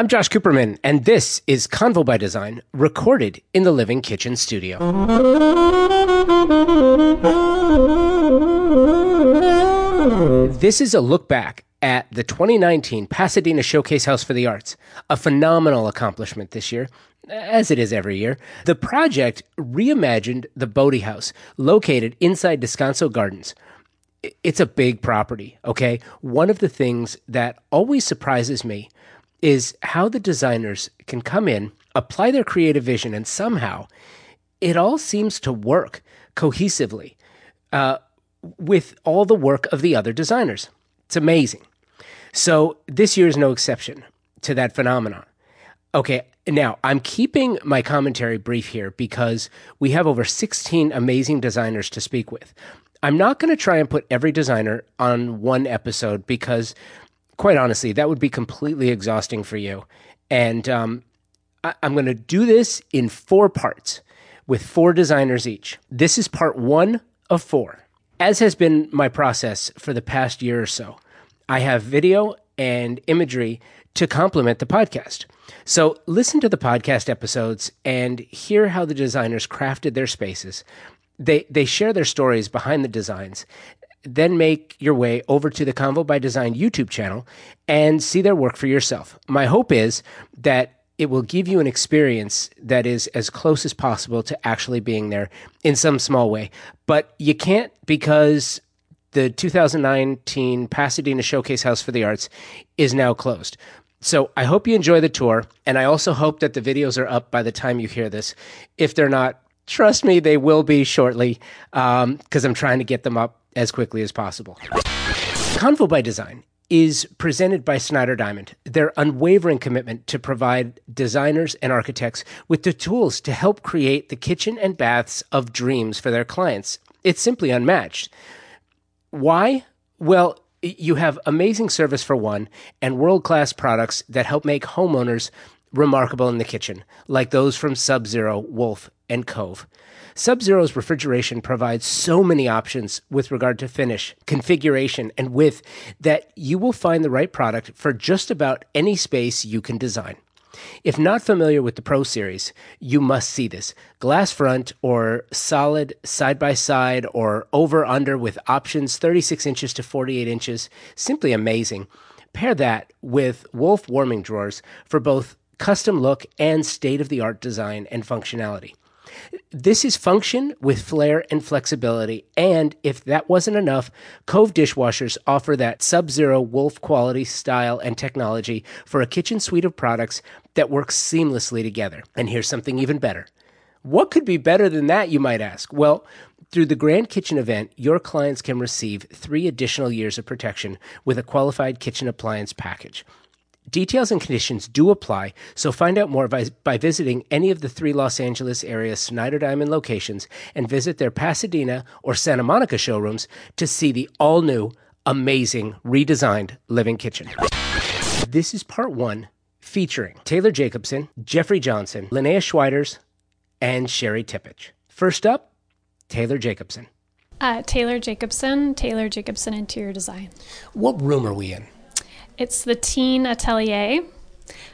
I'm Josh Cooperman, and this is Convo by Design, recorded in the Living Kitchen Studio. This is a look back at the 2019 Pasadena Showcase House for the Arts, a phenomenal accomplishment this year, as it is every year. The project reimagined the Bodie House, located inside Descanso Gardens. It's a big property, okay? One of the things that always surprises me is how the designers can come in, apply their creative vision, and somehow it all seems to work cohesively with all the work of the other designers. It's amazing. So this year is no exception to that phenomenon. Okay, now I'm keeping my commentary brief here because we have over 16 amazing designers to speak with. I'm not going to try and put every designer on one episode because, quite honestly, that would be completely exhausting for you. And I'm going to do this in four parts with four designers each. This is part one of four. As has been my process for the past year or so, I have video and imagery to complement the podcast. So listen to the podcast episodes and hear how the designers crafted their spaces. They share their stories behind the designs, then make your way over to the Convo by Design YouTube channel and see their work for yourself. My hope is that it will give you an experience that is as close as possible to actually being there in some small way. But you can't because the 2019 Pasadena Showcase House for the Arts is now closed. So I hope you enjoy the tour, and I also hope that the videos are up by the time you hear this. If they're not, trust me, they will be shortly because I'm trying to get them up as quickly as possible. Convo by Design is presented by Snyder Diamond, their unwavering commitment to provide designers and architects with the tools to help create the kitchen and baths of dreams for their clients. It's simply unmatched. Why? Well, you have amazing service for one and world-class products that help make homeowners remarkable in the kitchen, like those from Sub-Zero, Wolf, and Cove. Sub-Zero's refrigeration provides so many options with regard to finish, configuration, and width that you will find the right product for just about any space you can design. If not familiar with the Pro Series, you must see this. Glass front or solid side-by-side or over-under with options 36 inches to 48 inches. Simply amazing. Pair that with Wolf warming drawers for both custom look and state-of-the-art design and functionality. This is function with flair and flexibility, and if that wasn't enough, Cove dishwashers offer that Sub-Zero Wolf quality style and technology for a kitchen suite of products that works seamlessly together. And here's something even better. What could be better than that, you might ask? Well, through the Grand Kitchen event, your clients can receive 3 additional years of protection with a qualified kitchen appliance package. Details and conditions do apply, so find out more by visiting any of the 3 Los Angeles area Snyder Diamond locations and visit their Pasadena or Santa Monica showrooms to see the all-new, amazing, redesigned Living Kitchen. This is part one, featuring Taylor Jacobson, Jeffrey Johnson, Linnea Schweiders, and Sherry Tippich. First up, Taylor Jacobson. Taylor Jacobson Interior Design. What room are we in? It's the Teen Atelier.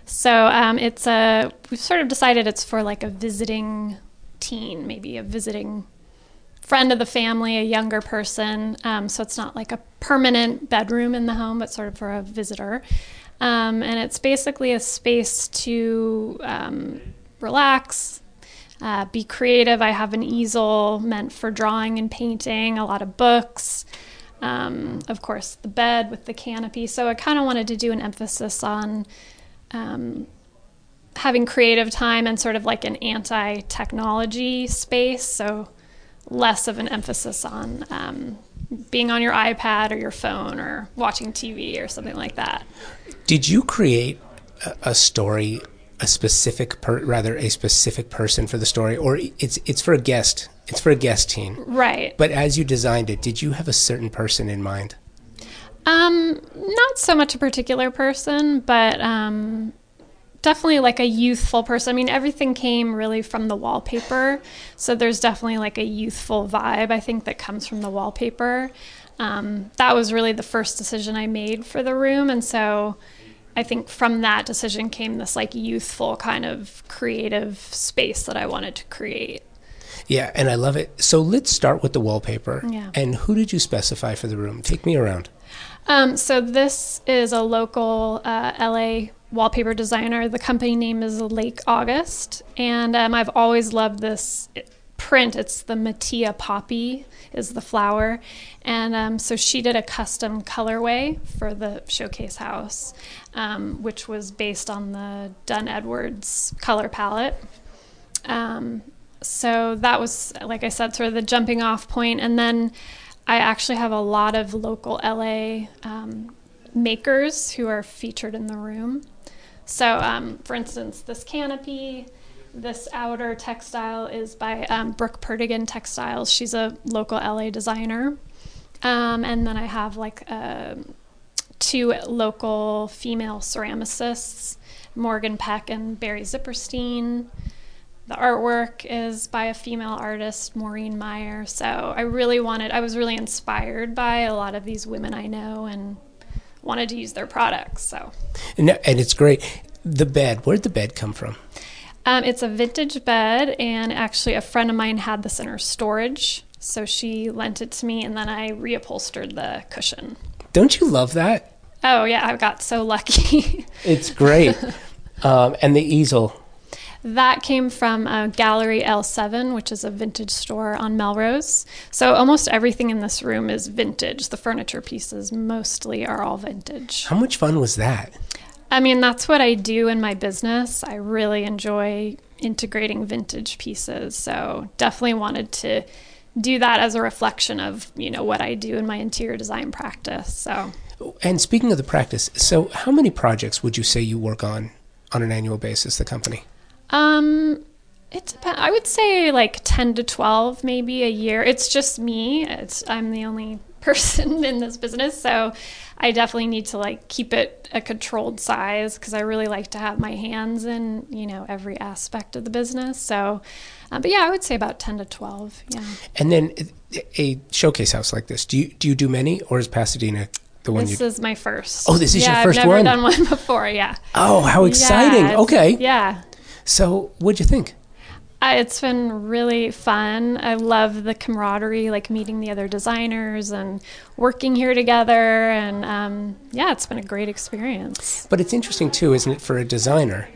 So we've sort of decided it's for like a visiting teen, maybe a visiting friend of the family, a younger person. So it's not like a permanent bedroom in the home, but sort of for a visitor. And it's basically a space to relax, be creative. I have an easel meant for drawing and painting, a lot of books. Of course, the bed with the canopy. So I kind of wanted to do an emphasis on having creative time and sort of like an anti-technology space. So less of an emphasis on being on your iPad or your phone or watching TV or something like that. Did you create a story, a specific person for the story, or it's for a guest? It's for a guest teen. Right. But as you designed it, did you have a certain person in mind? Not so much a particular person, but definitely like a youthful person. I mean, everything came really from the wallpaper. So there's definitely like a youthful vibe, I think, that comes from the wallpaper. That was really the first decision I made for the room. And so I think from that decision came this like youthful kind of creative space that I wanted to create. Yeah, and I love it. So let's start with the wallpaper. Yeah. And who did you specify for the room? Take me around. So this is a local LA wallpaper designer. The company name is Lake August. And I've always loved this print. It's the Matia poppy is the flower. And so she did a custom colorway for the showcase house, which was based on the Dunn Edwards color palette. So that was, like I said, sort of the jumping off point. And then I actually have a lot of local LA makers who are featured in the room. So for instance, this canopy, this outer textile is by Brooke Perdigan Textiles. She's a local LA designer. And then I have like two local female ceramicists, Morgan Peck and Barry Zipperstein. The artwork is by a female artist, Maureen Meyer. So I was really inspired by a lot of these women I know and wanted to use their products. So. And it's great. The bed, where'd the bed come from? It's a vintage bed, and actually a friend of mine had this in her storage. So she lent it to me, and then I reupholstered the cushion. Don't you love that? Oh, yeah. I got so lucky. It's great. And the easel. That came from Gallery L7, which is a vintage store on Melrose. So almost everything in this room is vintage. The furniture pieces mostly are all vintage. How much fun was that? I mean, that's what I do in my business. I really enjoy integrating vintage pieces. So definitely wanted to do that as a reflection of, you know, what I do in my interior design practice. So. And speaking of the practice, so how many projects would you say you work on an annual basis, the company? It depends. I would say like 10 to 12 maybe a year. It's just me. I'm the only person in this business, so I definitely need to like keep it a controlled size because I really like to have my hands in, you know, every aspect of the business. So, but yeah, I would say about 10 to 12. Yeah. And then a showcase house like this, do you do many, or is Pasadena the one? This is my first. Oh, this is your first one? Yeah, I've never done one before. Yeah. Oh, how exciting! Yeah, okay. Yeah. So what'd you think? It's been really fun. I love the camaraderie, like meeting the other designers and working here together. And yeah, it's been a great experience. But it's interesting too, isn't it, for a designer?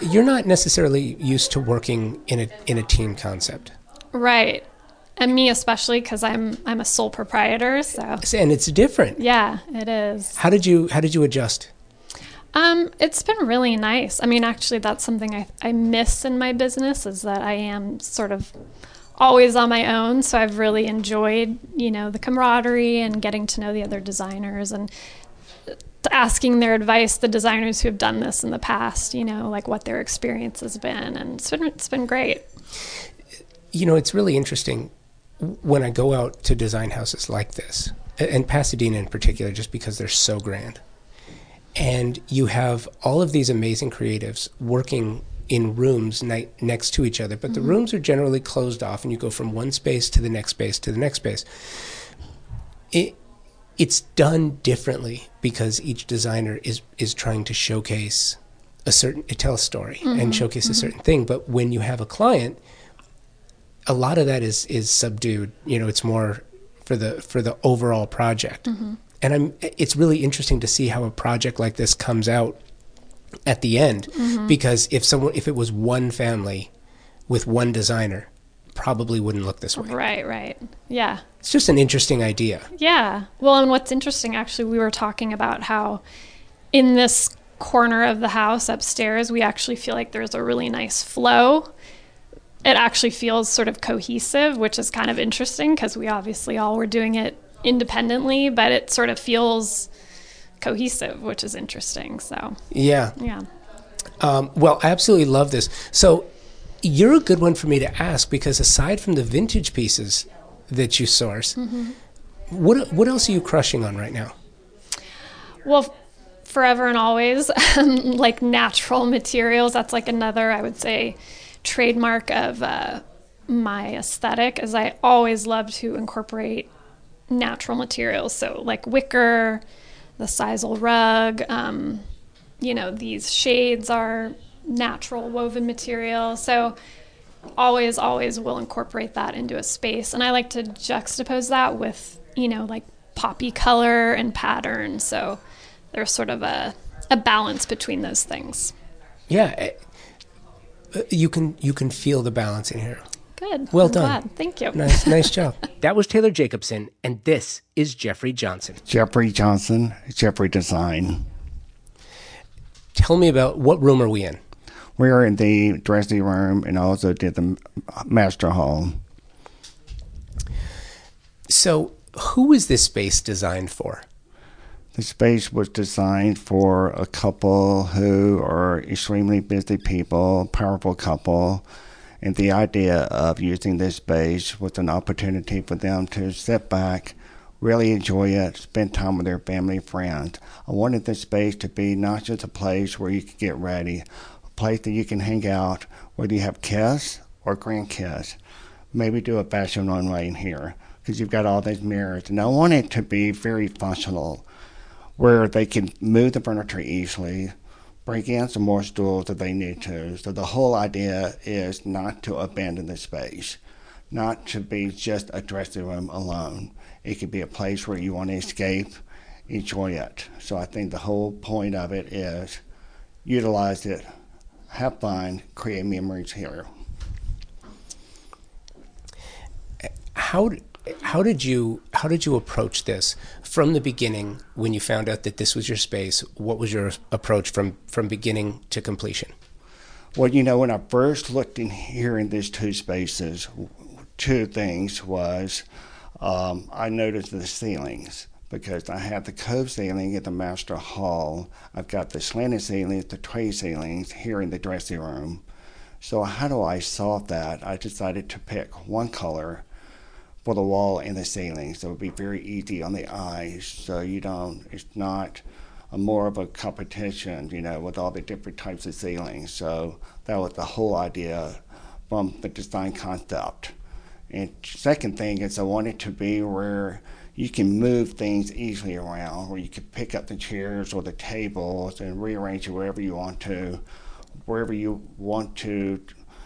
You're not necessarily used to working in a team concept. Right. And me especially, because I'm a sole proprietor. So. And it's different. Yeah, it is. How did you adjust? It's been really nice. I mean, actually, that's something I miss in my business is that I am sort of always on my own. So I've really enjoyed, you know, the camaraderie and getting to know the other designers and asking their advice, the designers who have done this in the past, you know, like what their experience has been. And it's been great. You know, it's really interesting when I go out to design houses like this, and Pasadena in particular, just because they're so grand. And you have all of these amazing creatives working in rooms next to each other, but the rooms are generally closed off, and you go from one space to the next space to the next space. It's done differently because each designer is trying to showcase tell a story and showcase a certain thing. But when you have a client, a lot of that is subdued. You know, it's more for the overall project. And it's really interesting to see how a project like this comes out at the end, because if it was one family with one designer, probably wouldn't look this way. Right. Yeah. It's just an interesting idea. Yeah. Well, and what's interesting, actually, we were talking about how in this corner of the house upstairs, we actually feel like there's a really nice flow. It actually feels sort of cohesive, which is kind of interesting because we obviously all were doing it independently, but it sort of feels cohesive, which is interesting. So yeah. Well, I absolutely love this. So you're a good one for me to ask, because aside from the vintage pieces that you source, what else are you crushing on right now? Well, forever and always, like natural materials. That's like another, I would say, trademark of my aesthetic, is I always love to incorporate natural materials, so like wicker, the sisal rug, you know, these shades are natural woven material. So always will incorporate that into a space. And I like to juxtapose that with, you know, like poppy color and pattern. So there's sort of a balance between those things. Yeah. You can feel the balance in here. Good. Well done. Glad. Thank you. Nice job. That was Taylor Jacobson, and this is Jeffrey Johnson. Jeffrey Johnson, Jeffrey Design. Tell me about, what room are we in? We're in the dressing room and also did the master hall. So who was this space designed for? The space was designed for a couple who are extremely busy people, powerful couple, and the idea of using this space was an opportunity for them to sit back, really enjoy it, spend time with their family and friends. I wanted this space to be not just a place where you can get ready, a place that you can hang out, whether you have kids or grandkids. Maybe do a fashion runway in here because you've got all these mirrors, and I want it to be very functional, where they can move the furniture easily, bring in some more stools if they need to. So the whole idea is not to abandon the space, not to be just a dressing room alone. It could be a place where you want to escape, enjoy it. So I think the whole point of it is utilize it, have fun, create memories here. How did you approach this from the beginning when you found out that this was your space? What was your approach from beginning to completion? Well, you know, when I first looked in here in these two spaces, two things was I noticed the ceilings, because I have the Cove ceiling at the master hall. I've got the slanted ceilings, the tray ceilings here in the dressing room. So how do I solve that? I decided to pick one color for the wall and the ceiling, so it would be very easy on the eyes, so you don't, it's not a more of a competition, you know, with all the different types of ceilings. So that was the whole idea from the design concept. And second thing is I want it to be where you can move things easily around, where you can pick up the chairs or the tables and rearrange it wherever you want to,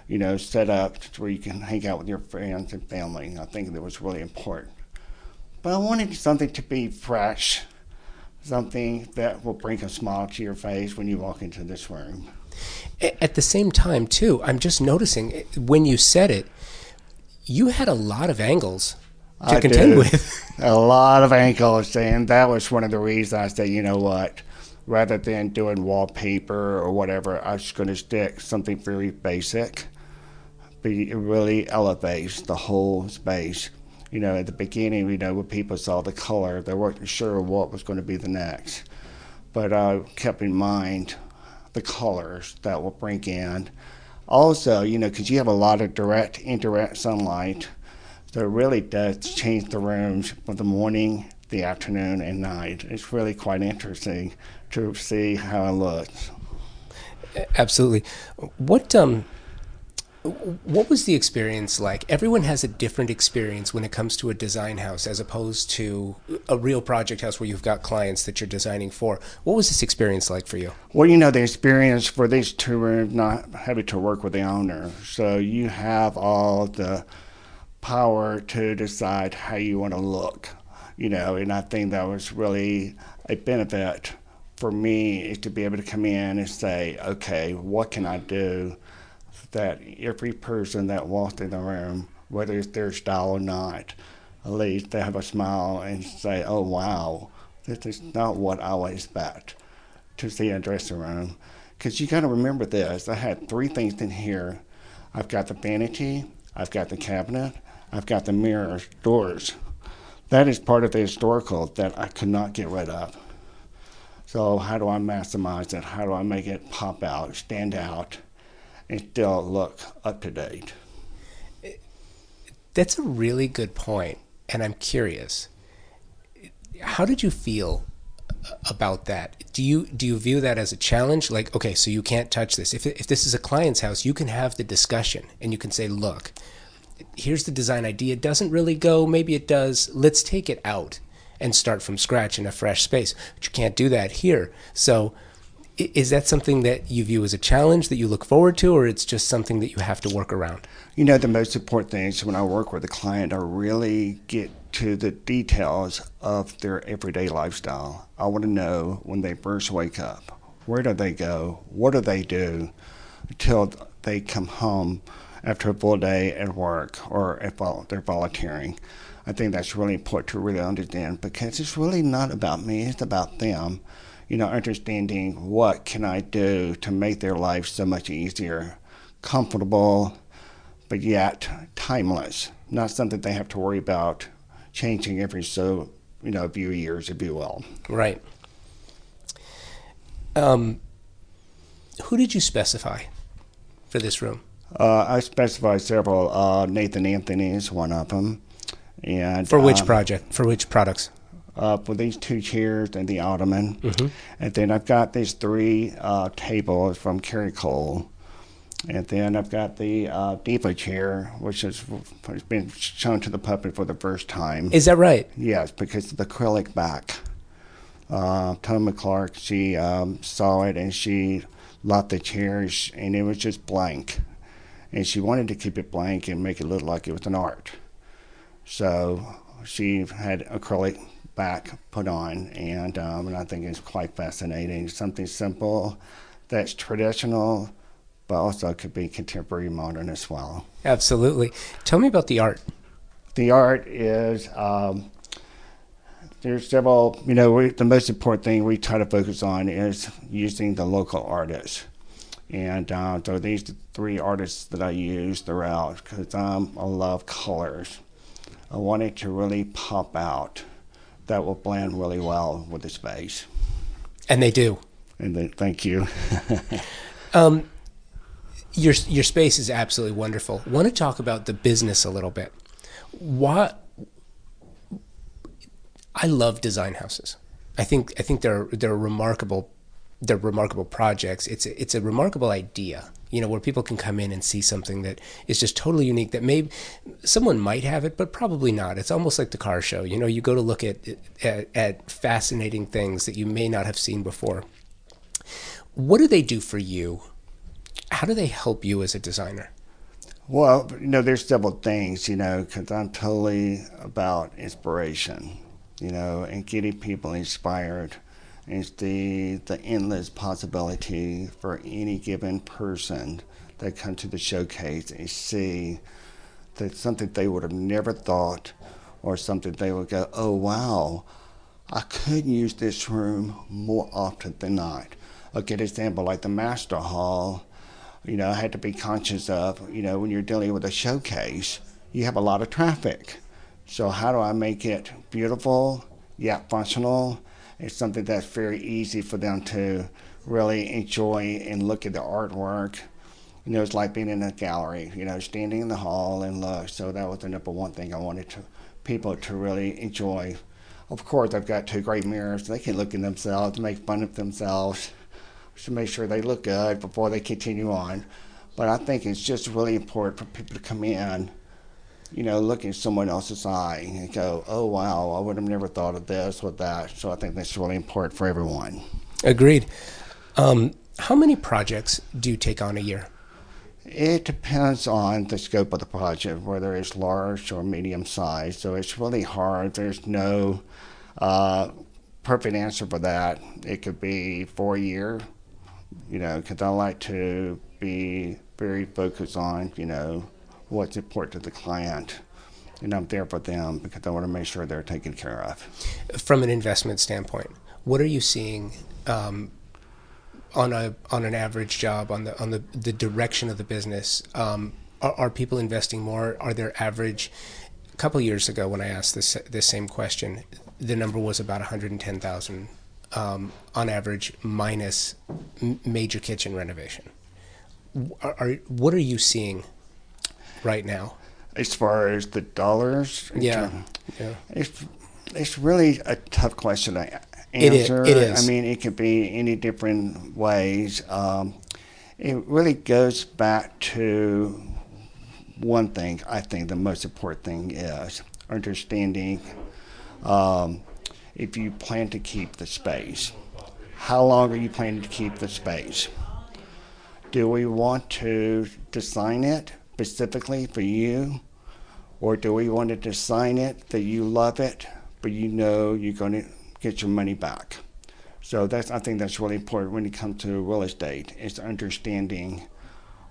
you know, set up to where you can hang out with your friends and family. I think that was really important. But I wanted something to be fresh, something that will bring a smile to your face when you walk into this room. At the same time, too, I'm just noticing when you said it, you had a lot of angles to contend with. A lot of angles, and that was one of the reasons I said, you know what, rather than doing wallpaper or whatever, I'm just going to stick something very basic. But it really elevates the whole space. You know, at the beginning, you know, when people saw the color, they weren't sure what was going to be the next. But I kept in mind the colors that will bring in. Also, you know, because you have a lot of direct, indirect sunlight, so it really does change the rooms from the morning, the afternoon, and night. It's really quite interesting to see how it looks. Absolutely. What was the experience like? Everyone has a different experience when it comes to a design house as opposed to a real project house where you've got clients that you're designing for. What was this experience like for you? Well, you know, the experience for these two rooms, not having to work with the owner. So you have all the power to decide how you want to look, you know, and I think that was really a benefit for me, is to be able to come in and say, okay, what can I do that every person that walks in the room, whether it's their style or not, at least they have a smile and say, oh, wow, this is not what I would expect to see in a dressing room. Because you got to remember this. I had three things in here. I've got the vanity, I've got the cabinet, I've got the mirrors, doors. That is part of the historical that I could not get rid of. So how do I maximize it? How do I make it pop out, stand out, and still look up to date? That's a really good point, and I'm curious. How did you feel about that? Do you view that as a challenge? Like, okay, so you can't touch this. If this is a client's house, you can have the discussion, and you can say, look, here's the design idea. It doesn't really go. Maybe it does. Let's take it out and start from scratch in a fresh space. But you can't do that here. So Is that something that you view as a challenge that you look forward to, or it's just something that you have to work around? You know, the most important thing is when I work with a client, I really get to the details of their everyday lifestyle. I want to know when they first wake up, where do they go, what do they do until they come home after a full day at work or if they're volunteering. I think that's really important to really understand, because it's really not about me, it's about them. You know, understanding what can I do to make their life so much easier, comfortable, but yet timeless. Not something they have to worry about changing every so, you know, few years, if you will. Right. Who did you specify for this room? I specified several. Nathan Anthony is one of them. And for which project? For which products? For these two chairs and the ottoman. Mm-hmm. And then I've got these three tables from Kerry Cole. And then I've got the Diva chair, which has been shown to the public for the first time. Is that right? Yes, because of the acrylic back. Tony McClark, she saw it and she loved the chairs, and it was just blank. And she wanted to keep it blank and make it look like it was an art. So she had acrylic back put on, and I think it's quite fascinating. Something simple that's traditional, but also could be contemporary, modern as well. Absolutely. Tell me about the art. The art is, there's several, you know, the most important thing we try to focus on is using the local artists. And so these three artists that I use throughout, because I love colors. I want it to really pop out. That will blend really well with the space. And they do. And they, thank you. Your space is absolutely wonderful. I want to talk about the business a little bit. I love design houses. I think they're remarkable projects. It's a remarkable idea, you know, where people can come in and see something that is just totally unique, that maybe someone might have it, but probably not. It's almost like the car show. You know, you go to look at fascinating things that you may not have seen before. What do they do for you? How do they help you as a designer? Well, you know, there's several things, you know, because I'm totally about inspiration, you know, and getting people inspired. It's the endless possibility for any given person that comes to the showcase and see that something they would have never thought, or something they would go, oh, wow, I could use this room more often than not. A good example, like the Master Hall, you know, I had to be conscious of, you know, when you're dealing with a showcase, you have a lot of traffic. So how do I make it beautiful, yet functional? It's something that's very easy for them to really enjoy and look at the artwork. You know, it's like being in a gallery, you know, standing in the hall and look. So that was the number one thing I wanted people to really enjoy. Of course, I've got two great mirrors. They can look at themselves, make fun of themselves, to make sure they look good before they continue on. But I think it's just really important for people to come in, you know, look at someone else's eye and go, oh, wow, I would have never thought of this or that. So I think that's really important for everyone. Agreed. How many projects do you take on a year? It depends on the scope of the project, whether it's large or medium sized. So it's really hard. There's no perfect answer for that. It could be for a year, you know, because I like to be very focused on, you know, what's important to the client, and I'm there for them because I want to make sure they're taken care of. From an investment standpoint, what are you seeing on an average job on the direction of the business? Are people investing more? Are their average? A couple of years ago, when I asked this same question, the number was about $110,000 on average, minus major kitchen renovation. What are you seeing right now, as far as the dollars? Yeah. It's really a tough question to answer. It is. I mean, it could be any different ways. It really goes back to one thing. I think the most important thing is understanding if you plan to keep the space, how long are you planning to keep the space? Do we want to design it specifically for you? Or do we want to design it that you love it, but you know you're going to get your money back? So that's, I think that's really important when it comes to real estate. It's understanding,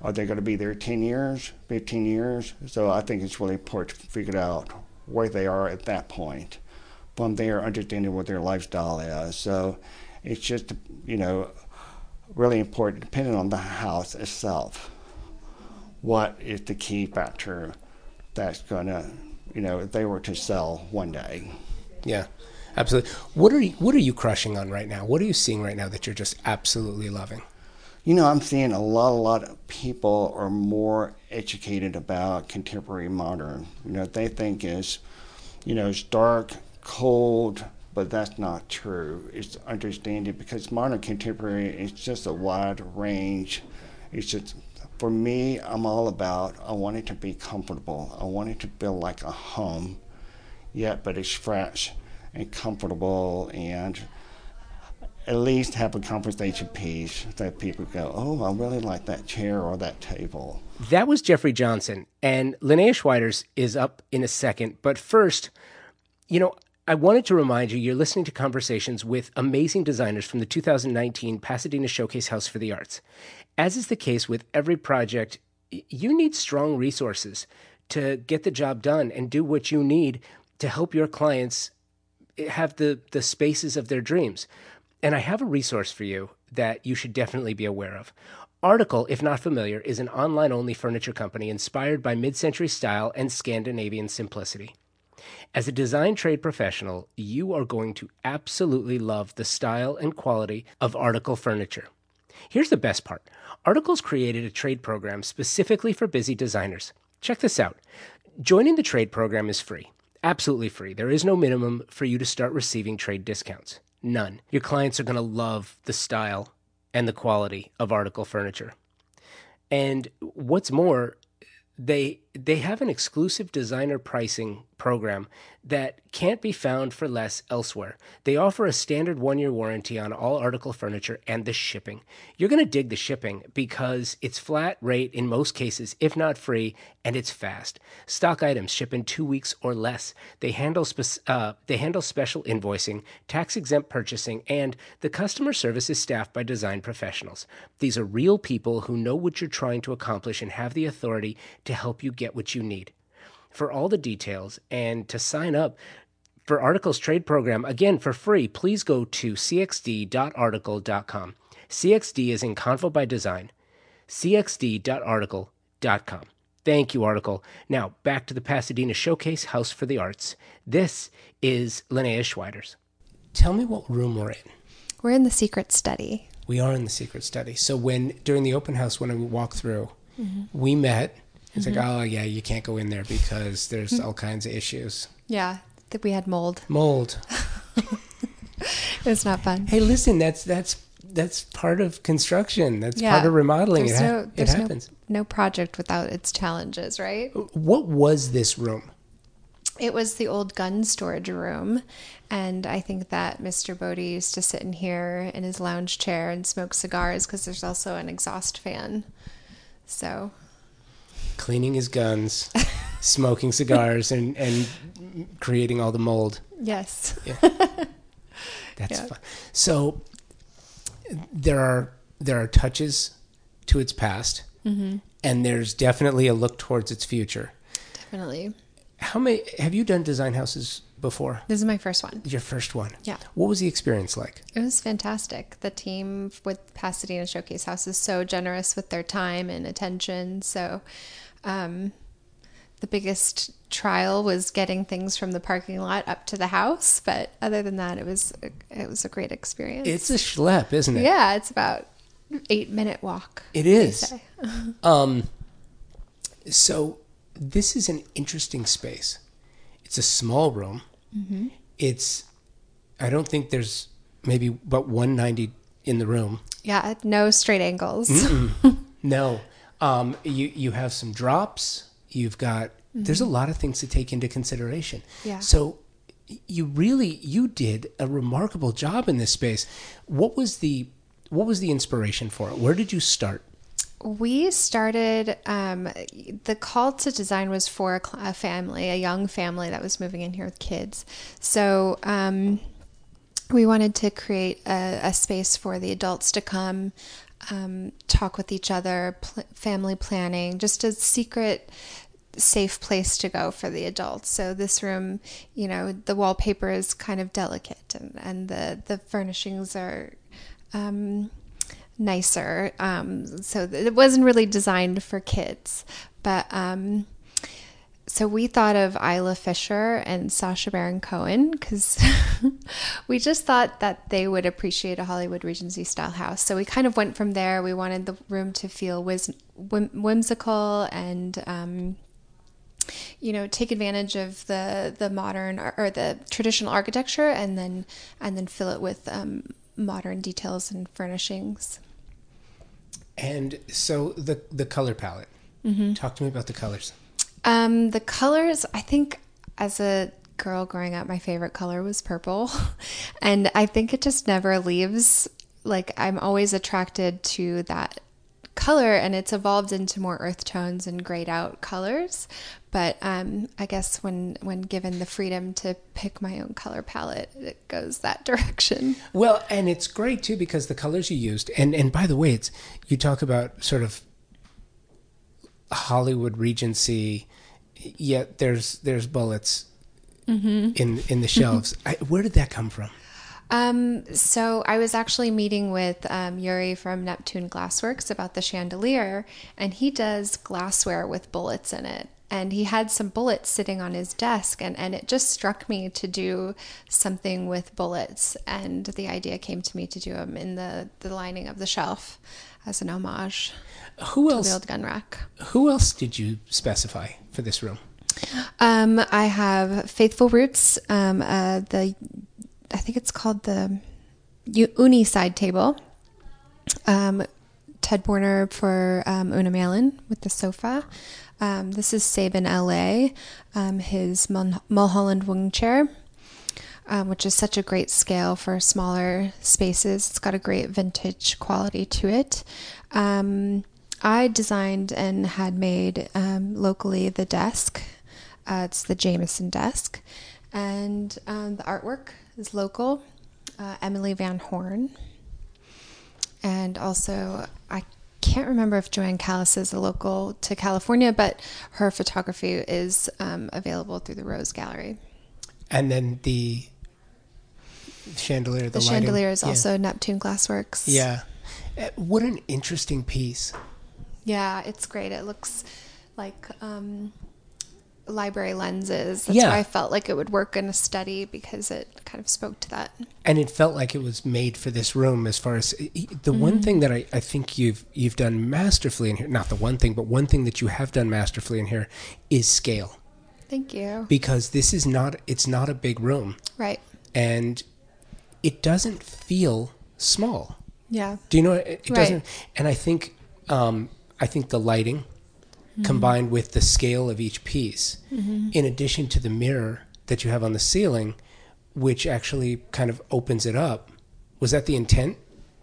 are they going to be there 10 years, 15 years? So I think it's really important to figure out where they are at that point. From there, understanding what their lifestyle is. So it's just, you know, really important, depending on the house itself. What is the key factor that's going to, you know, if they were to sell one day? Yeah, absolutely. What are you crushing on right now? What are you seeing right now that you're just absolutely loving? You know, I'm seeing a lot of people are more educated about contemporary modern. You know, they think it's, you know, it's dark, cold, but that's not true. It's understanding, because modern contemporary is just a wide range. It's just, for me, I'm all about, I want it to be comfortable. I want it to feel like a home, but it's fresh and comfortable, and at least have a conversation piece that people go, oh, I really like that chair or that table. That was Jeffrey Johnson, and Linnea Schweiders is up in a second. But first, you know, I wanted to remind you're listening to conversations with amazing designers from the 2019 Pasadena Showcase House for the Arts. As is the case with every project, you need strong resources to get the job done and do what you need to help your clients have the spaces of their dreams. And I have a resource for you that you should definitely be aware of. Article, if not familiar, is an online-only furniture company inspired by mid-century style and Scandinavian simplicity. As a design trade professional, you are going to absolutely love the style and quality of Article furniture. Here's the best part. Article's created a trade program specifically for busy designers. Check this out. Joining the trade program is free. Absolutely free. There is no minimum for you to start receiving trade discounts. None. Your clients are going to love the style and the quality of Article furniture. And what's more, they have an exclusive designer pricing program that can't be found for less elsewhere. They offer a standard one-year warranty on all Article furniture and the shipping. You're going to dig the shipping because it's flat rate in most cases, if not free, and it's fast. Stock items ship in 2 weeks or less. They handle they handle special invoicing, tax-exempt purchasing, and the customer service is staffed by design professionals. These are real people who know what you're trying to accomplish and have the authority to help you get what you need. For all the details and to sign up for Article's trade program, again, for free, please go to cxd.article.com. CXD is in Convo by Design. cxd.article.com. Thank you, Article. Now, back to the Pasadena Showcase House for the Arts. This is Linnea Schweiders. Tell me what room we're in. We're in the secret study. We are in the secret study. So during the open house, when I walked through, we met. It's like, oh, yeah, you can't go in there because there's all kinds of issues. Yeah, that we had mold. It's not fun. Hey, listen, that's part of construction. That's part of remodeling. It happens. No project without its challenges, right? What was this room? It was the old gun storage room, and I think that Mr. Bodie used to sit in here in his lounge chair and smoke cigars because there's also an exhaust fan, so... Cleaning his guns, smoking cigars, and creating all the mold. Yes. Yeah. That's fun. So there are touches to its past, and there's definitely a look towards its future. Definitely. Have you done design houses before? This is my first one. Your first one. Yeah. What was the experience like? It was fantastic. The team with Pasadena Showcase House is so generous with their time and attention. So the biggest trial was getting things from the parking lot up to the house. But other than that, it was a great experience. It's a schlep, isn't it? Yeah, it's about an 8-minute walk. It is. So this is an interesting space. It's a small room. It's, I don't think there's maybe but 190 in the room. Yeah, no straight angles. No. You have some drops. You've got, there's a lot of things to take into consideration. Yeah. So you did a remarkable job in this space. What was the inspiration for it? Where did you start? We started, the call to design was for a family, a young family that was moving in here with kids. So we wanted to create a space for the adults to come, talk with each other, family planning, just a secret safe place to go for the adults. So this room, you know, the wallpaper is kind of delicate, and the furnishings are nicer. So it wasn't really designed for kids, but so we thought of Isla Fisher and Sacha Baron Cohen because we just thought that they would appreciate a Hollywood Regency style house. So we kind of went from there. We wanted the room to feel whimsical and, you know, take advantage of the modern or the traditional architecture, and then fill it with modern details and furnishings. And so the color palette. Mm-hmm. Talk to me about the colors. The colors, I think as a girl growing up, my favorite color was purple. And I think it just never leaves. Like, I'm always attracted to that color, and it's evolved into more earth tones and grayed out colors. But I guess when given the freedom to pick my own color palette, it goes that direction. Well, and it's great too, because the colors you used, and by the way, it's, you talk about sort of Hollywood Regency, yet there's bullets mm-hmm. in the shelves. Where did that come from? So I was actually meeting with Yuri from Neptune Glassworks about the chandelier, and he does glassware with bullets in it. And he had some bullets sitting on his desk, and it just struck me to do something with bullets. And the idea came to me to do them in the lining of the shelf as an homage to the old gun rack. Who else did you specify for this room? I have Faithful Roots, I think it's called the Uni side table. Ted Warner for Una Malin with the sofa. This is Sabin LA, his Mulholland Wing chair, which is such a great scale for smaller spaces. It's got a great vintage quality to it. I designed and had made locally the desk. It's the Jameson desk. And the artwork is local, Emily Van Horn. And also, I can't remember if Joanne Callis is a local to California, but her photography is available through the Rose Gallery. And then the chandelier, the lighting. Chandelier is also Neptune Glassworks. Yeah. What an interesting piece. Yeah, it's great. It looks like library lenses. That's why I felt like it would work in a study, because it kind of spoke to that. And it felt like it was made for this room. As far as the mm-hmm. one thing that I think you've done masterfully in here, not the one thing, but one thing that you have done masterfully in here is scale. Thank you. Because this is not a big room. Right. And it doesn't feel small. Yeah. Do you know, it doesn't, and I think the lighting combined with the scale of each piece, mm-hmm. in addition to the mirror that you have on the ceiling, which actually kind of opens it up. Was that the intent?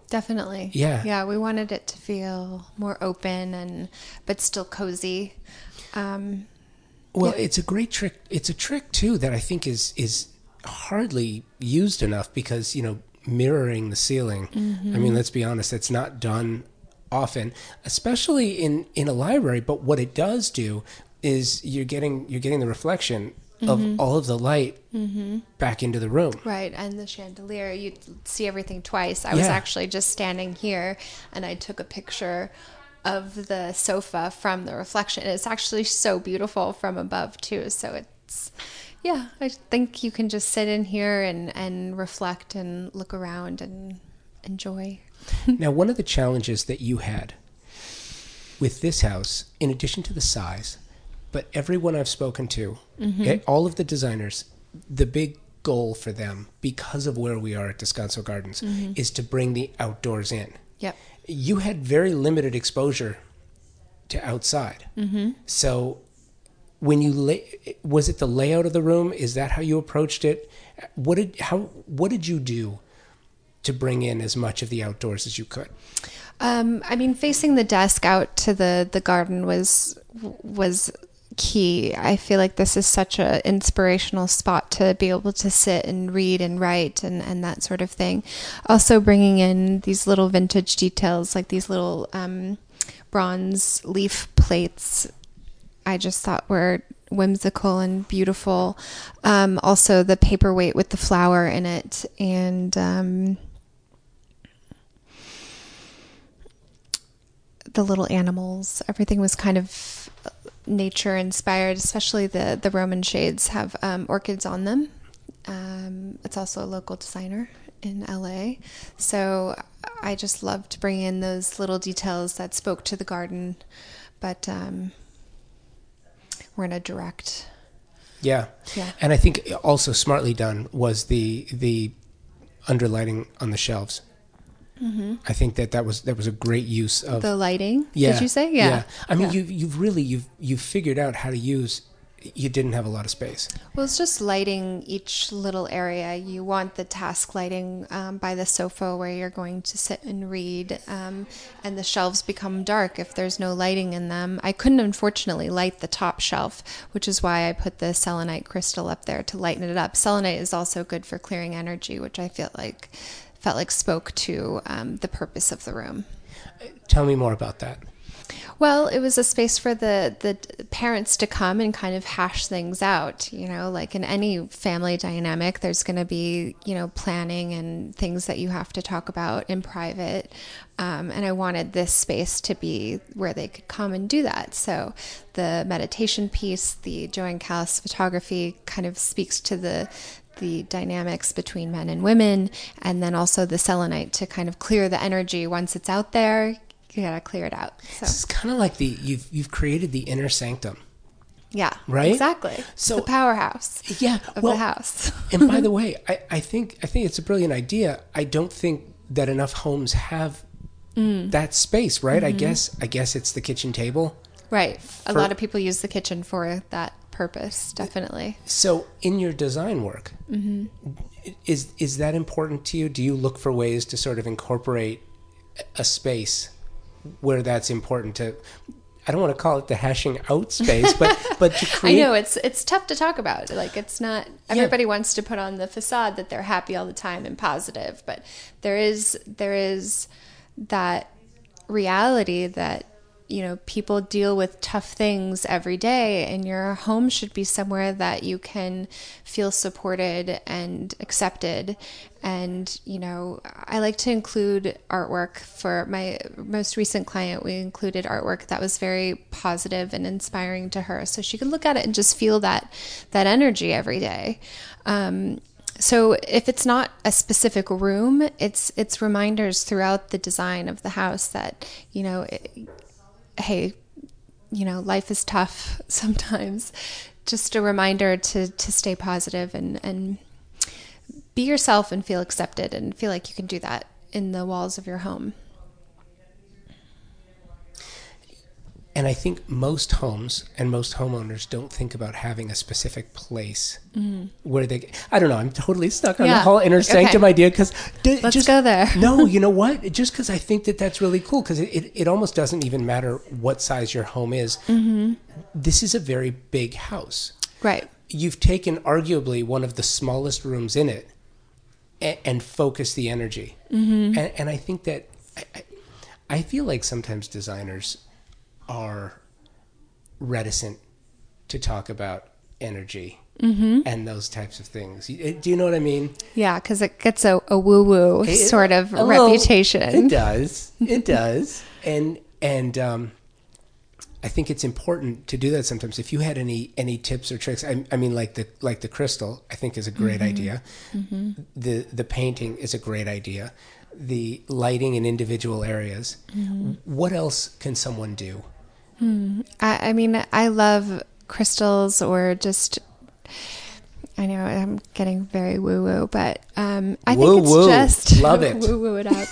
Definitely. Yeah. Yeah, we wanted it to feel more open but still cozy. It's a great trick. It's a trick too that I think is hardly used enough, because, you know, mirroring the ceiling. Mm-hmm. I mean, let's be honest, it's not done often, especially in a library. But what it does do is you're getting the reflection mm-hmm. of all of the light mm-hmm. back into the room. Right. And the chandelier, you see everything twice. I was actually just standing here, and I took a picture of the sofa from the reflection. It's actually so beautiful from above too. So it's, yeah, I think you can just sit in here and reflect and look around and enjoy. Now, one of the challenges that you had with this house, in addition to the size, but everyone I've spoken to, mm-hmm. all of the designers, the big goal for them, because of where we are at Descanso Gardens, mm-hmm. is to bring the outdoors in. Yep. You had very limited exposure to outside. Mm-hmm. So when you was it the layout of the room? Is that how you approached it? What did you do to bring in as much of the outdoors as you could? I mean, facing the desk out to the garden was key. I feel like this is such an inspirational spot to be able to sit and read and write and that sort of thing. Also bringing in these little vintage details, like these little bronze leaf plates, I just thought were whimsical and beautiful. Also the paperweight with the flower in it, and the little animals. Everything was kind of nature inspired, especially the Roman shades have orchids on them. It's also a local designer in LA. So I just loved bringing in those little details that spoke to the garden, but we're in a direct. Yeah. And I think also smartly done was the underlighting on the shelves. Mm-hmm. I think that was a great use of the lighting. Yeah. Did you say? Yeah. I mean, you've really figured out how to use. You didn't have a lot of space. Well, it's just lighting each little area. You want the task lighting by the sofa where you're going to sit and read, and the shelves become dark if there's no lighting in them. I couldn't, unfortunately, light the top shelf, which is why I put the selenite crystal up there to lighten it up. Selenite is also good for clearing energy, which I felt like spoke to the purpose of the room. Tell me more about that. Well, it was a space for the parents to come and kind of hash things out, you know, like in any family dynamic, there's going to be, you know, planning and things that you have to talk about in private. And I wanted this space to be where they could come and do that. So the meditation piece, the Joanne Callis photography kind of speaks to the dynamics between men and women. And then also the selenite to kind of clear the energy once it's out there. You gotta clear it out. So. This is kind of like you've created the inner sanctum. Yeah. Right. Exactly. So it's the powerhouse. Yeah. The house. And by the way, I think it's a brilliant idea. I don't think that enough homes have that space. Right. Mm-hmm. I guess it's the kitchen table. Right. A lot of people use the kitchen for that purpose. Definitely. So in your design work, is that important to you? Do you look for ways to sort of incorporate a space where that's important to, I don't want to call it the hashing out space, but to create. I know it's tough to talk about. Like it's not, everybody wants to put on the facade that they're happy all the time and positive, but there is that reality that, you know, people deal with tough things every day, and your home should be somewhere that you can feel supported and accepted. And, you know, I like to include artwork. For my most recent client, we included artwork that was very positive and inspiring to her, so she could look at it and just feel that energy every day. So if it's not a specific room, it's reminders throughout the design of the house that, you know, hey, you know, life is tough sometimes. Just a reminder to stay positive and be yourself and feel accepted and feel like you can do that in the walls of your home. And I think most homes and most homeowners don't think about having a specific place where they, I don't know, I'm totally stuck on the whole inner sanctum idea. Let's just go there. No, you know what? Just because I think that's really cool, because it almost doesn't even matter what size your home is. Mm-hmm. This is a very big house. Right. You've taken arguably one of the smallest rooms in it and focused the energy. Mm-hmm. And I think that, I feel like sometimes designers are reticent to talk about energy and those types of things. Do you know what I mean? Yeah, because it gets a woo-woo sort of reputation. It does. It does. And I think it's important to do that sometimes. If you had any tips or tricks, I mean, like the crystal, I think is a great idea. Mm-hmm. The painting is a great idea. The lighting in individual areas. What else can someone do? I mean, I love crystals or just I know I'm getting very woo-woo, but I think it's just love it. Woo-woo it up.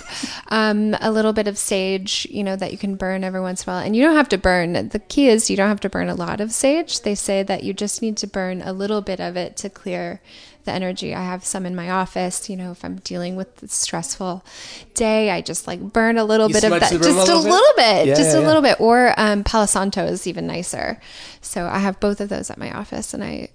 A little bit of sage, you know, that you can burn every once in a while. And you don't have to burn. The key is you don't have to burn a lot of sage. They say that you just need to burn a little bit of it to clear the energy. I have some in my office, you know, if I'm dealing with a stressful day, I just like burn a little bit of that, just a little bit. Or Palo Santo is even nicer. So I have both of those at my office, and I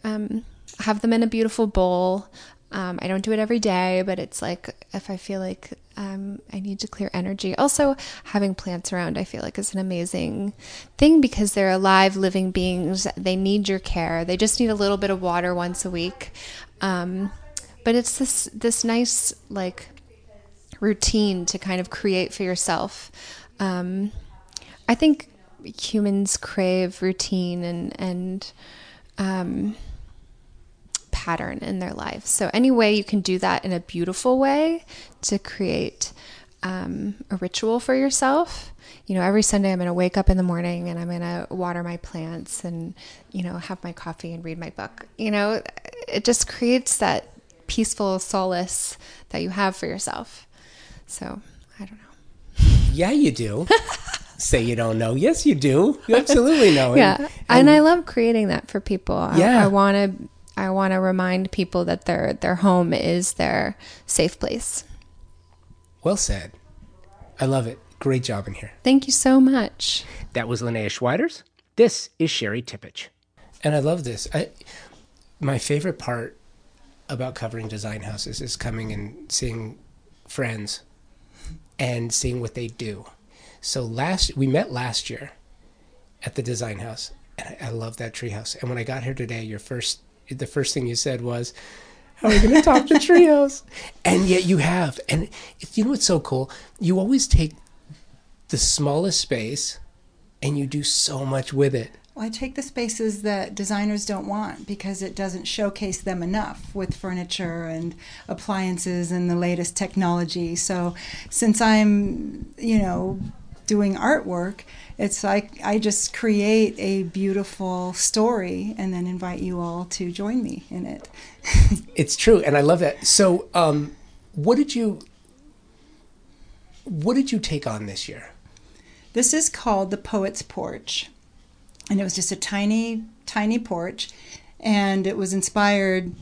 have them in a beautiful bowl. I don't do it every day, but it's like if I feel like I need to clear energy. Also, having plants around, I feel like, is an amazing thing because they're alive, living beings. They need your care. They just need a little bit of water once a week. But it's this nice like routine to kind of create for yourself. I think humans crave routine and pattern in their lives. So any way you can do that in a beautiful way to create a ritual for yourself. You know, every Sunday I'm going to wake up in the morning and I'm going to water my plants and, you know, have my coffee and read my book. You know, it just creates that peaceful solace that you have for yourself. So I don't know. Yeah, you do. Say you don't know. Yes, you do. You absolutely know. Yeah. And I love creating that for people. Yeah. I want to remind people that their home is their safe place. Well said. I love it. Great job in here. Thank you so much. That was Linnea Schweiders. This is Sherry Tippich. And I love this. My favorite part about covering design houses is coming and seeing friends and seeing what they do. So we met last year at the design house, and I love that treehouse. And when I got here today, the first thing you said was, how are we going to top the treehouse? And yet you have. And you know what's so cool? You always take the smallest space and you do so much with it. Well, I take the spaces that designers don't want because it doesn't showcase them enough with furniture and appliances and the latest technology. So since I'm, you know, doing artwork, it's like I just create a beautiful story and then invite you all to join me in it. It's true, and I love that. So, what did you take on this year? This is called the Poet's Porch, and it was just a tiny, tiny porch, and it was inspired,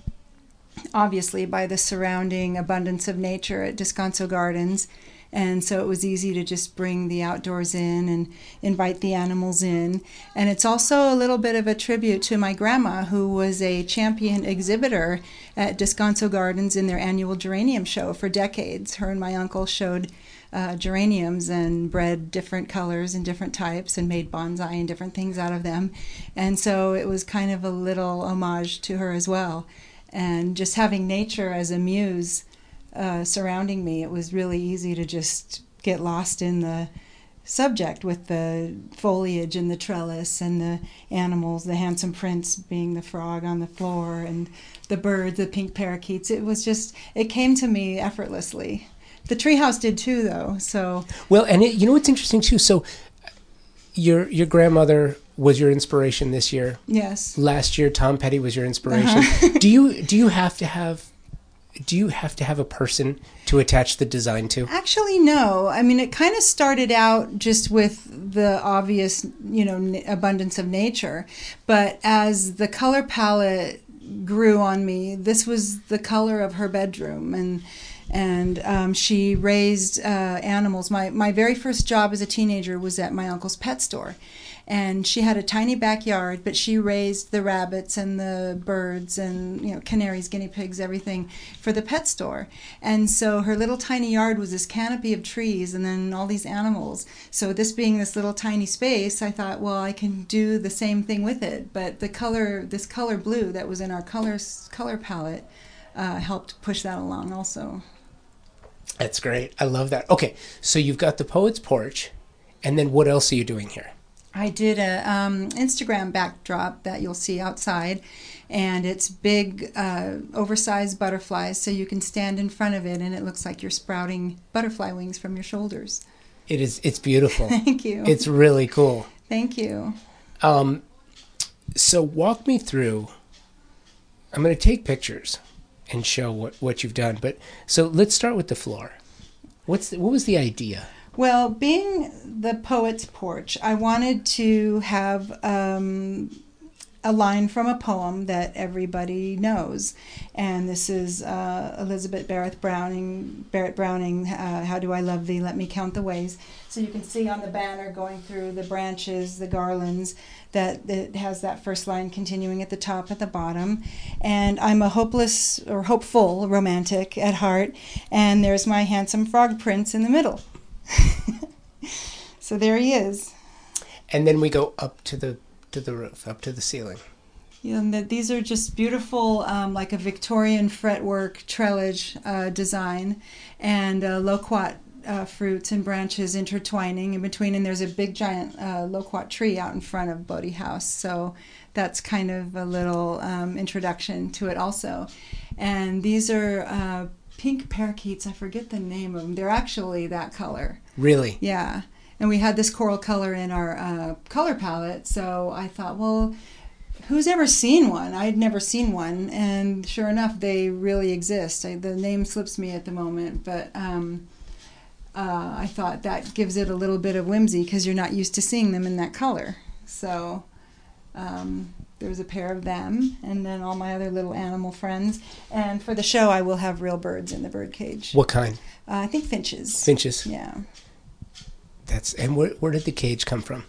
obviously, by the surrounding abundance of nature at Descanso Gardens. And so it was easy to just bring the outdoors in and invite the animals in. And it's also a little bit of a tribute to my grandma, who was a champion exhibitor at Descanso Gardens in their annual geranium show for decades. Her and my uncle showed geraniums and bred different colors and different types and made bonsai and different things out of them. And so it was kind of a little homage to her as well. And just having nature as a muse surrounding me, it was really easy to just get lost in the subject with the foliage and the trellis and the animals, the handsome prince being the frog on the floor and the birds, the pink parakeets. It was just, it came to me effortlessly. The treehouse did too, though. So well, and you know what's interesting too? So your grandmother was your inspiration this year. Yes. Last year, Tom Petty was your inspiration. Uh-huh. Do you have to have a person to attach the design to? Actually, no. I mean, it kind of started out just with the obvious, you know, abundance of nature. But as the color palette grew on me, this was the color of her bedroom. And she raised animals. My very first job as a teenager was at my uncle's pet store. And she had a tiny backyard, but she raised the rabbits and the birds and, you know, canaries, guinea pigs, everything for the pet store. And so her little tiny yard was this canopy of trees and then all these animals. So this being this little tiny space, I thought, well, I can do the same thing with it. But the color, this color blue that was in our color palette helped push that along also. That's great. I love that. Okay, so you've got the Poet's Porch, and then what else are you doing here? I did a Instagram backdrop that you'll see outside, and it's big, oversized butterflies, so you can stand in front of it, and it looks like you're sprouting butterfly wings from your shoulders. It is. It's beautiful. Thank you. It's really cool. Thank you. So walk me through I'm going to take pictures and show what you've done. But so let's start with the floor. What was the idea? Well, being the poet's porch, I wanted to have a line from a poem that everybody knows. And this is Elizabeth Barrett Browning, How Do I Love Thee? Let Me Count the Ways. So you can see on the banner going through the branches, the garlands, that it has that first line continuing at the top, at the bottom. And I'm a hopeless or hopeful romantic at heart. And there's my handsome frog prince in the middle. So there he is. And then we go up to the roof, up to the ceiling. Yeah, and these are just beautiful, like a Victorian fretwork trellis design, and loquat fruits and branches intertwining in between. And there's a big giant loquat tree out in front of Bodie House. So that's kind of a little introduction to it also. And these are pink parakeets. I forget the name of them. They're actually that color. Really? Yeah. And we had this coral color in our color palette. So I thought, well, who's ever seen one? I'd never seen one. And sure enough, they really exist. The name slips me at the moment. But I thought that gives it a little bit of whimsy because you're not used to seeing them in that color. So there was a pair of them, and then all my other little animal friends. And for the show, I will have real birds in the bird cage. What kind? I think finches. Finches. Yeah. And where did the cage come from?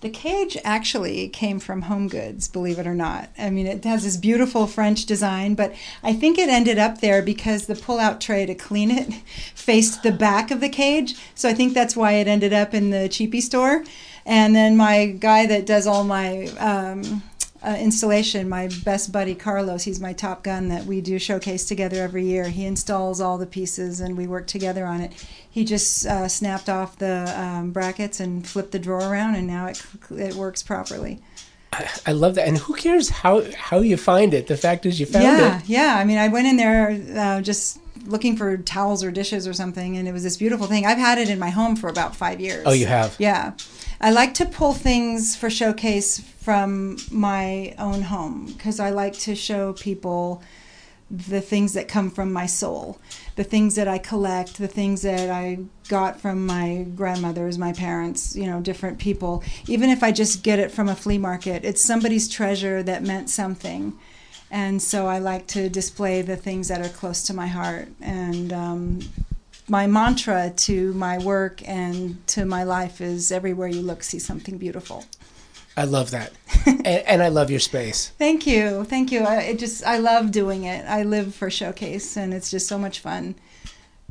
The cage actually came from Home Goods, believe it or not. I mean, it has this beautiful French design, but I think it ended up there because the pull-out tray to clean it faced the back of the cage. So I think that's why it ended up in the cheapie store. And then my guy that does all my installation, my best buddy Carlos, he's my top gun that we do showcase together every year. He installs all the pieces and we work together on it. He just snapped off the brackets and flipped the drawer around, and now it works properly. I love that. And who cares how you find it? The fact is you found it. Yeah. I mean, I went in there just looking for towels or dishes or something, and it was this beautiful thing. I've had it in my home for about 5 years. Oh, you have? Yeah. I like to pull things for showcase from my own home because I like to show people the things that come from my soul, the things that I collect, the things that I got from my grandmothers, my parents, different people. Even if I just get it from a flea market, it's somebody's treasure that meant something. And so I like to display the things that are close to my heart. And my mantra to my work and to my life is everywhere you look, see something beautiful. I love that. and I love your space. Thank you. Thank you. I love doing it. I live for showcase, and it's just so much fun.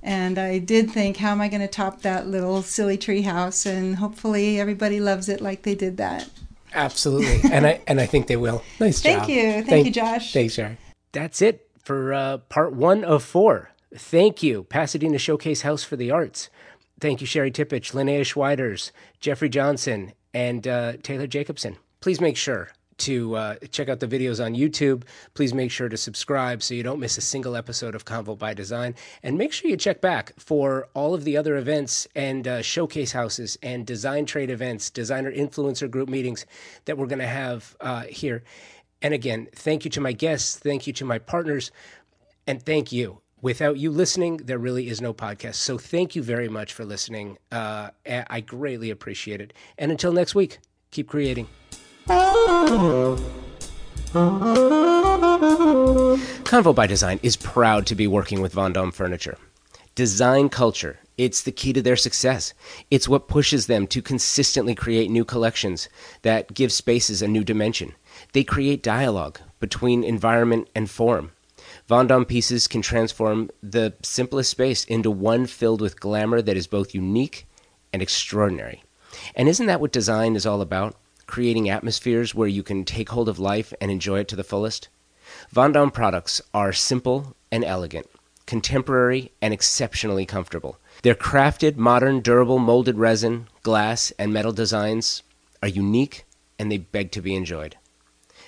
And I did think, how am I going to top that little silly tree house? And hopefully everybody loves it like they did that. Absolutely. and I think they will. Nice job. Thank you. Thank you, Josh. Thanks, Sherry. That's it for part 1 of 4. Thank you, Pasadena Showcase House for the Arts. Thank you, Sherry Tippich, Linnea Schweiders, Jeffrey Johnson, and Taylor Jacobson. Please make sure to check out the videos on YouTube. Please make sure to subscribe so you don't miss a single episode of Convo by Design. And make sure you check back for all of the other events and showcase houses and design trade events, designer influencer group meetings that we're going to have here. And again, thank you to my guests. Thank you to my partners. And thank you. Without you listening, there really is no podcast. So thank you very much for listening. I greatly appreciate it. And until next week, keep creating. Convo by Design is proud to be working with Vendôme Furniture. Design culture, it's the key to their success. It's what pushes them to consistently create new collections that give spaces a new dimension. They create dialogue between environment and form. Vendôme pieces can transform the simplest space into one filled with glamour that is both unique and extraordinary. And isn't that what design is all about? Creating atmospheres where you can take hold of life and enjoy it to the fullest? Vendôme products are simple and elegant, contemporary and exceptionally comfortable. Their crafted, modern, durable, molded resin, glass, and metal designs are unique, and they beg to be enjoyed.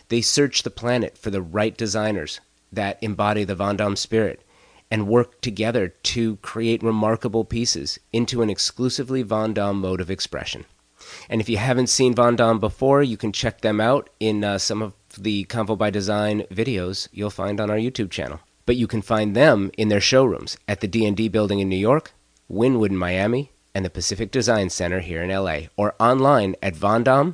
They search the planet for the right designers that embody the Vendôme spirit and work together to create remarkable pieces into an exclusively Vendôme mode of expression. And if you haven't seen Vendôme before, you can check them out in some of the Convo by Design videos you'll find on our YouTube channel. But you can find them in their showrooms at the D&D building in New York, Wynwood in Miami, and the Pacific Design Center here in LA, or online at vendome.com.